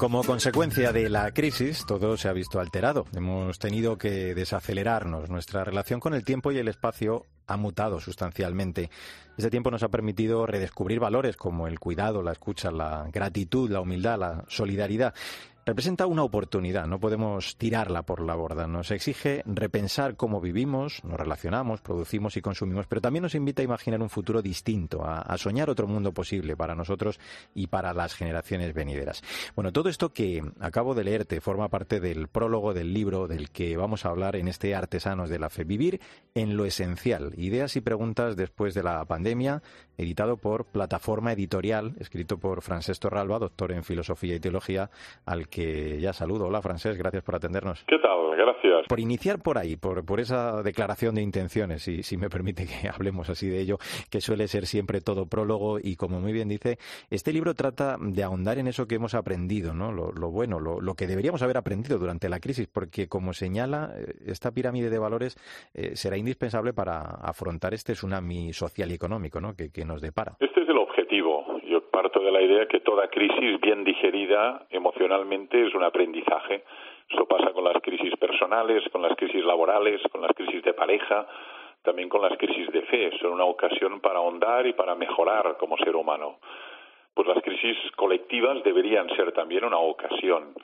Como consecuencia de la crisis, todo se ha visto alterado. Hemos tenido que desacelerarnos. Nuestra relación con el tiempo y el espacio ha mutado sustancialmente. Ese tiempo nos ha permitido redescubrir valores como el cuidado, la escucha, la gratitud, la humildad, la solidaridad. Representa una oportunidad, no podemos tirarla por la borda. Nos exige repensar cómo vivimos, nos relacionamos, producimos y consumimos, pero también nos invita a imaginar un futuro distinto, a soñar otro mundo posible para nosotros y para las generaciones venideras. Bueno, todo esto que acabo de leerte forma parte del prólogo del libro del que vamos a hablar en este Artesanos de la Fe, Vivir en lo Esencial, ideas y preguntas después de la pandemia, editado por Plataforma Editorial, escrito por Francesco Torralba, doctor en Filosofía y Teología, al que ya saludo. Hola, Francesc, gracias por atendernos. ¿Qué tal? Gracias. Por iniciar por ahí, por esa declaración de intenciones, si me permite que hablemos así de ello, que suele ser siempre todo prólogo, y como muy bien dice, este libro trata de ahondar en eso que hemos aprendido, ¿no? Lo bueno, lo que deberíamos haber aprendido durante la crisis, porque como señala, esta pirámide de valores será indispensable para afrontar este tsunami social y económico, ¿no? que nos depara. Este es el objetivo. Yo parto de la idea que toda crisis bien digerida emocionalmente es un aprendizaje. Eso pasa con las crisis personales, con las crisis laborales, con las crisis de pareja, también con las crisis de fe. Son una ocasión para ahondar y para mejorar como ser humano. Pues las crisis colectivas deberían ser también una ocasión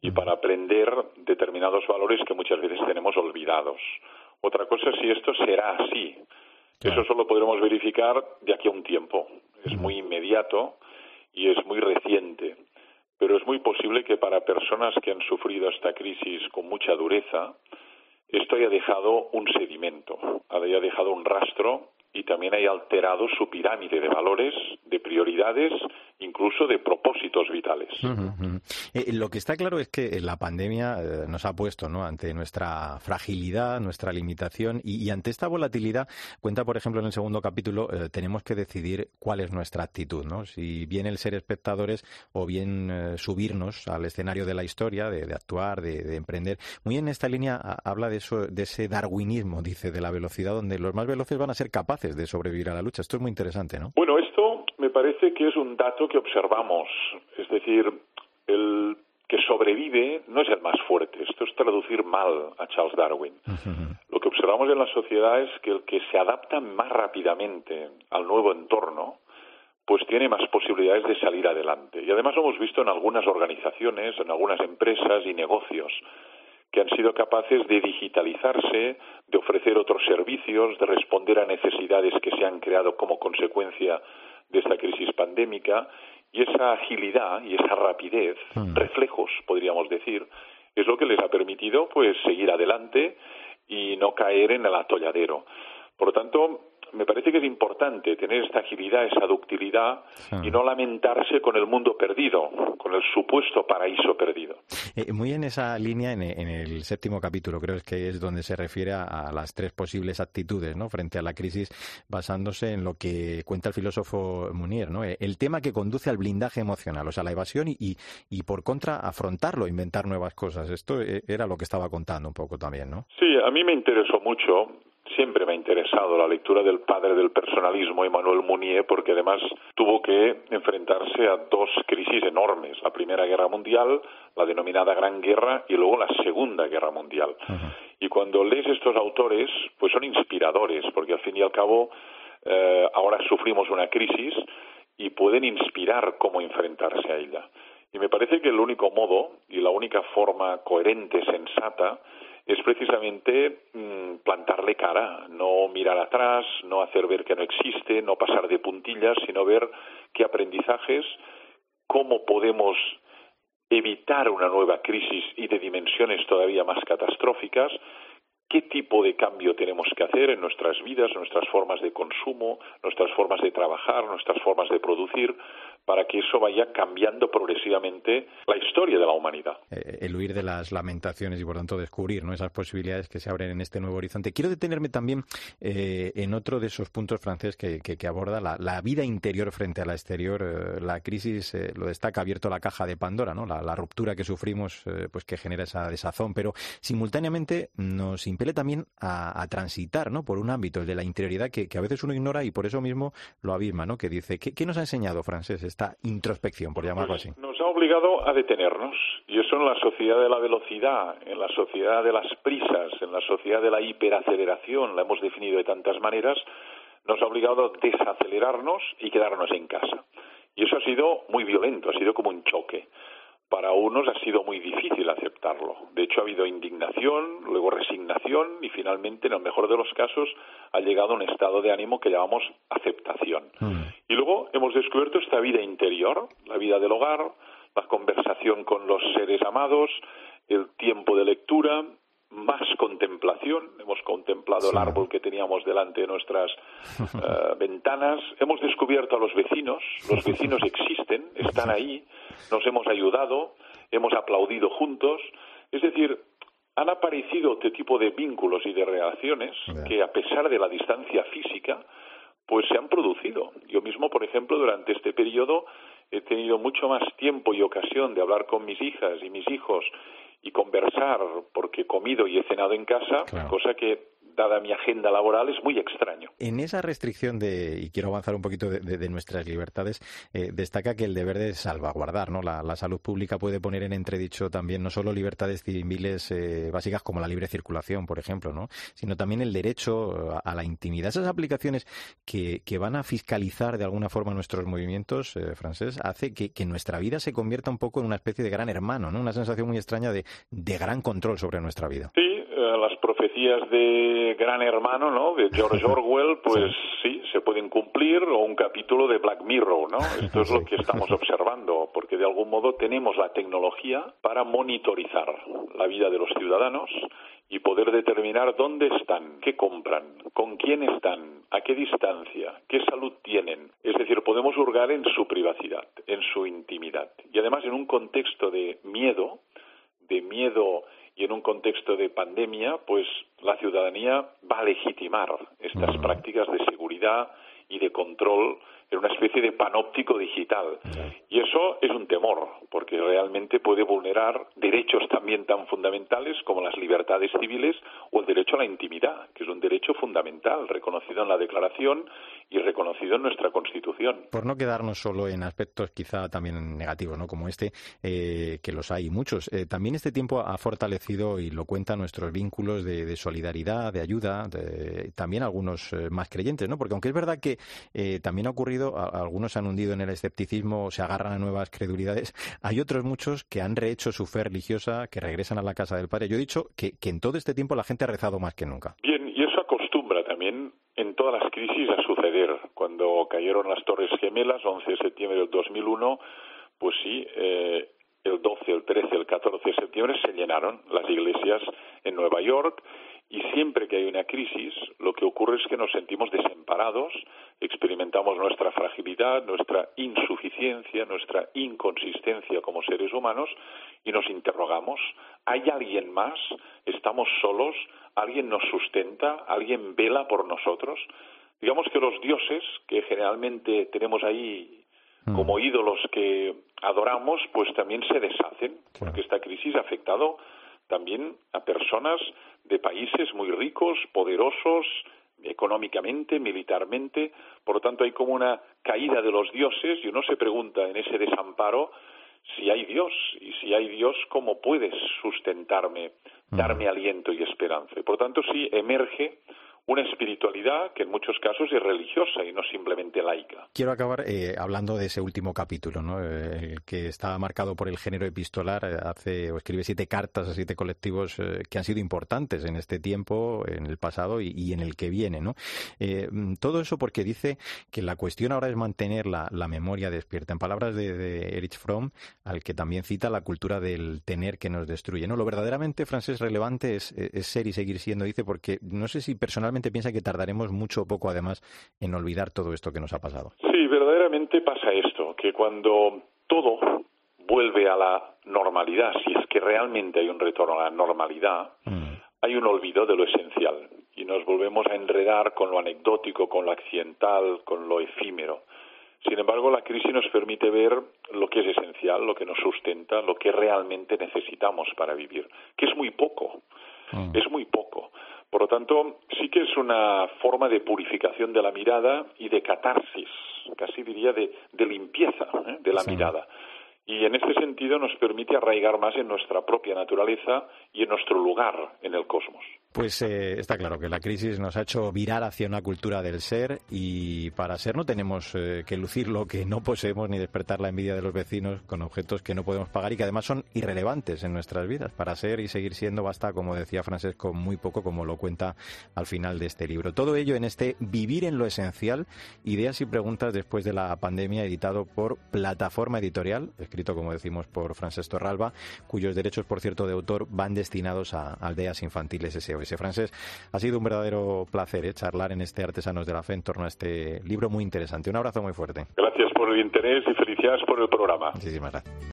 y para aprender determinados valores que muchas veces tenemos olvidados. Otra cosa es si esto será así. Eso solo podremos verificar de aquí a un tiempo. Es muy inmediato y es muy reciente, pero es muy posible que para personas que han sufrido esta crisis con mucha dureza, esto haya dejado un sedimento, haya dejado un rastro y también haya alterado su pirámide de valores, de prioridades, incluso de propósitos vitales. Lo que está claro es que la pandemia nos ha puesto, ¿no?, ante nuestra fragilidad, nuestra limitación y ante esta volatilidad. Cuenta, por ejemplo, en el segundo capítulo, tenemos que decidir cuál es nuestra actitud, ¿no? Si bien el ser espectadores o bien subirnos al escenario de la historia, de actuar, de emprender. Muy en esta línea habla de eso, de ese darwinismo, dice, de la velocidad, donde los más veloces van a ser capaces de sobrevivir a la lucha. Esto es muy interesante, ¿no? Bueno, esto me parece que es un dato que observamos, es decir, el que sobrevive no es el más fuerte. Esto es traducir mal a Charles Darwin. Lo que observamos en la sociedad es que el que se adapta más rápidamente al nuevo entorno, pues tiene más posibilidades de salir adelante. Y además lo hemos visto en algunas organizaciones, en algunas empresas y negocios que han sido capaces de digitalizarse, de ofrecer otros servicios, de responder a necesidades que se han creado como consecuencia de esta crisis pandémica, y esa agilidad y esa rapidez, reflejos, podríamos decir, es lo que les ha permitido pues seguir adelante y no caer en el atolladero. Por lo tanto, me parece que es importante tener esta agilidad, esa ductilidad y no lamentarse con el mundo perdido, con el supuesto paraíso perdido. Muy en esa línea, en el séptimo capítulo, creo que es donde se refiere a las tres posibles actitudes, ¿no?, frente a la crisis, basándose en lo que cuenta el filósofo Mounier, ¿no?, el tema que conduce al blindaje emocional, o sea, la evasión y por contra afrontarlo, inventar nuevas cosas. Esto era lo que estaba contando un poco también, ¿no? Sí, a mí me interesó mucho. Siempre me ha interesado la lectura del padre del personalismo, Emmanuel Mounier, porque además tuvo que enfrentarse a dos crisis enormes, la Primera Guerra Mundial, la denominada Gran Guerra, y luego la Segunda Guerra Mundial. Y cuando lees estos autores, pues son inspiradores, porque al fin y al cabo ahora sufrimos una crisis y pueden inspirar cómo enfrentarse a ella. Y me parece que el único modo y la única forma coherente, sensata, es precisamente plantarle cara, no mirar atrás, no hacer ver que no existe, no pasar de puntillas, sino ver qué aprendizajes, cómo podemos evitar una nueva crisis y de dimensiones todavía más catastróficas, qué tipo de cambio tenemos que hacer en nuestras vidas, nuestras formas de consumo, nuestras formas de trabajar, nuestras formas de producir, para que eso vaya cambiando progresivamente la historia de la humanidad. El huir de las lamentaciones y, por tanto, descubrir, ¿no?, esas posibilidades que se abren en este nuevo horizonte. Quiero detenerme también en otro de esos puntos, Francesc, que aborda la vida interior frente a la exterior. La crisis lo destaca, abierto la caja de Pandora, ¿no?, la ruptura que sufrimos, pues que genera esa desazón, pero simultáneamente nos impele también a transitar, ¿no?, por un ámbito, el de la interioridad, que a veces uno ignora y por eso mismo lo abisma, ¿no?, que dice, ¿qué nos ha enseñado, Francesc, esta introspección, por llamarlo así? Nos ha obligado a detenernos, y eso en la sociedad de la velocidad, en la sociedad de las prisas, en la sociedad de la hiperaceleración, la hemos definido de tantas maneras, nos ha obligado a desacelerarnos y quedarnos en casa. Y eso ha sido muy violento, ha sido como un choque. Para unos ha sido muy difícil aceptarlo. De hecho, ha habido indignación, luego resignación y finalmente, en el mejor de los casos, ha llegado a un estado de ánimo que llamamos aceptación. Y luego hemos descubierto esta vida interior, la vida del hogar, la conversación con los seres amados, el tiempo de lectura, más contemplación. Hemos contemplado el árbol que teníamos delante de nuestras ventanas. Hemos descubierto a los vecinos. Los vecinos existen, están ahí, nos hemos ayudado, hemos aplaudido juntos. Es decir, han aparecido este tipo de vínculos y de relaciones que, a pesar de la distancia física, pues se han producido. Yo mismo, por ejemplo, durante este periodo he tenido mucho más tiempo y ocasión de hablar con mis hijas y mis hijos y conversar, porque he comido y he cenado en casa, cosa que, dada mi agenda laboral, es muy extraño. En esa restricción de, y quiero avanzar un poquito de nuestras libertades, destaca que el deber de salvaguardar, ¿no? La salud pública puede poner en entredicho también no solo libertades civiles básicas como la libre circulación, por ejemplo, ¿no? Sino también el derecho a la intimidad. Esas aplicaciones que van a fiscalizar de alguna forma nuestros movimientos, Francesc, hace que nuestra vida se convierta un poco en una especie de gran hermano, ¿no? Una sensación muy extraña de gran control sobre nuestra vida. Sí, las profecías de Gran Hermano, ¿no?, de George Orwell, pues sí, se pueden cumplir, o un capítulo de Black Mirror, ¿no? Esto es lo que estamos observando, porque de algún modo tenemos la tecnología para monitorizar la vida de los ciudadanos y poder determinar dónde están, qué compran, con quién están, a qué distancia, qué salud tienen. Es decir, podemos hurgar en su privacidad, en su intimidad. Y además, en un contexto de miedo y en un contexto de pandemia, pues la ciudadanía va a legitimar estas prácticas de seguridad y de control en una especie de panóptico digital. Y eso es un temor, porque realmente puede vulnerar derechos también tan fundamentales como las libertades civiles o el derecho a la intimidad, que es un derecho fundamental, reconocido en la Declaración y reconocido en nuestra Constitución. Por no quedarnos solo en aspectos quizá también negativos, ¿no?, como este, que los hay muchos, también este tiempo ha fortalecido, y lo cuentan, nuestros vínculos de solidaridad, de ayuda, también algunos más creyentes, ¿no? Porque aunque es verdad que también ha ocurrido, algunos se han hundido en el escepticismo, se agarran a nuevas credulidades. Hay otros muchos que han rehecho su fe religiosa, que regresan a la casa del Padre. Yo he dicho que en todo este tiempo la gente ha rezado más que nunca. Bien, y eso acostumbra también en todas las crisis a suceder. Cuando cayeron las Torres Gemelas, 11 de septiembre del 2001, pues sí, el 12, el 13, el 14 de septiembre se llenaron las iglesias en Nueva York. Y siempre que hay una crisis, lo que ocurre es que nos sentimos desamparados, experimentamos nuestra fragilidad, nuestra insuficiencia, nuestra inconsistencia como seres humanos, y nos interrogamos: ¿hay alguien más? ¿Estamos solos? ¿Alguien nos sustenta? ¿Alguien vela por nosotros? Digamos que los dioses, que generalmente tenemos ahí como ídolos que adoramos, pues también se deshacen, porque esta crisis ha afectado también a personas de países muy ricos, poderosos, económicamente, militarmente. Por lo tanto, hay como una caída de los dioses y uno se pregunta en ese desamparo si hay Dios, y si hay Dios, ¿cómo puedes sustentarme, darme aliento y esperanza? Por lo tanto, sí emerge una espiritualidad que en muchos casos es religiosa y no simplemente laica. Quiero acabar hablando de ese último capítulo, ¿no?, el que está marcado por el género epistolar. Escribe 7 cartas a 7 colectivos que han sido importantes en este tiempo, en el pasado y en el que viene, ¿no? Todo eso porque dice que la cuestión ahora es mantener la memoria despierta. En palabras de Erich Fromm, al que también cita, la cultura del tener que nos destruye, ¿no? Lo verdaderamente, Francesc, relevante es ser y seguir siendo, dice, porque no sé si personalmente piensa que tardaremos mucho o poco, además, en olvidar todo esto que nos ha pasado. Sí, verdaderamente pasa esto, que cuando todo vuelve a la normalidad, si es que realmente hay un retorno a la normalidad, hay un olvido de lo esencial y nos volvemos a enredar con lo anecdótico, con lo accidental, con lo efímero. Sin embargo, la crisis nos permite ver lo que es esencial, lo que nos sustenta, lo que realmente necesitamos para vivir, que es muy poco, es muy poco. Por lo tanto, sí que es una forma de purificación de la mirada y de catarsis. casi diría de limpieza, ¿eh?, de la mirada. Y en este sentido nos permite arraigar más en nuestra propia naturaleza y en nuestro lugar en el cosmos. Pues está claro que la crisis nos ha hecho virar hacia una cultura del ser, y para ser no tenemos que lucir lo que no poseemos ni despertar la envidia de los vecinos con objetos que no podemos pagar y que además son irrelevantes en nuestras vidas. Para ser y seguir siendo basta, como decía Francesco, muy poco, como lo cuenta al final de este libro. Todo ello en este Vivir en lo Esencial, ideas y preguntas después de la pandemia, editado por Plataforma Editorial, escrito, como decimos, por Francesco Torralba, cuyos derechos, por cierto, de autor van destinados a Aldeas Infantiles SOS. Francesc, ha sido un verdadero placer charlar en este Artesanos de la Fe en torno a este libro muy interesante. Un abrazo muy fuerte. Gracias por el interés y felicidades por el programa. Muchísimas gracias.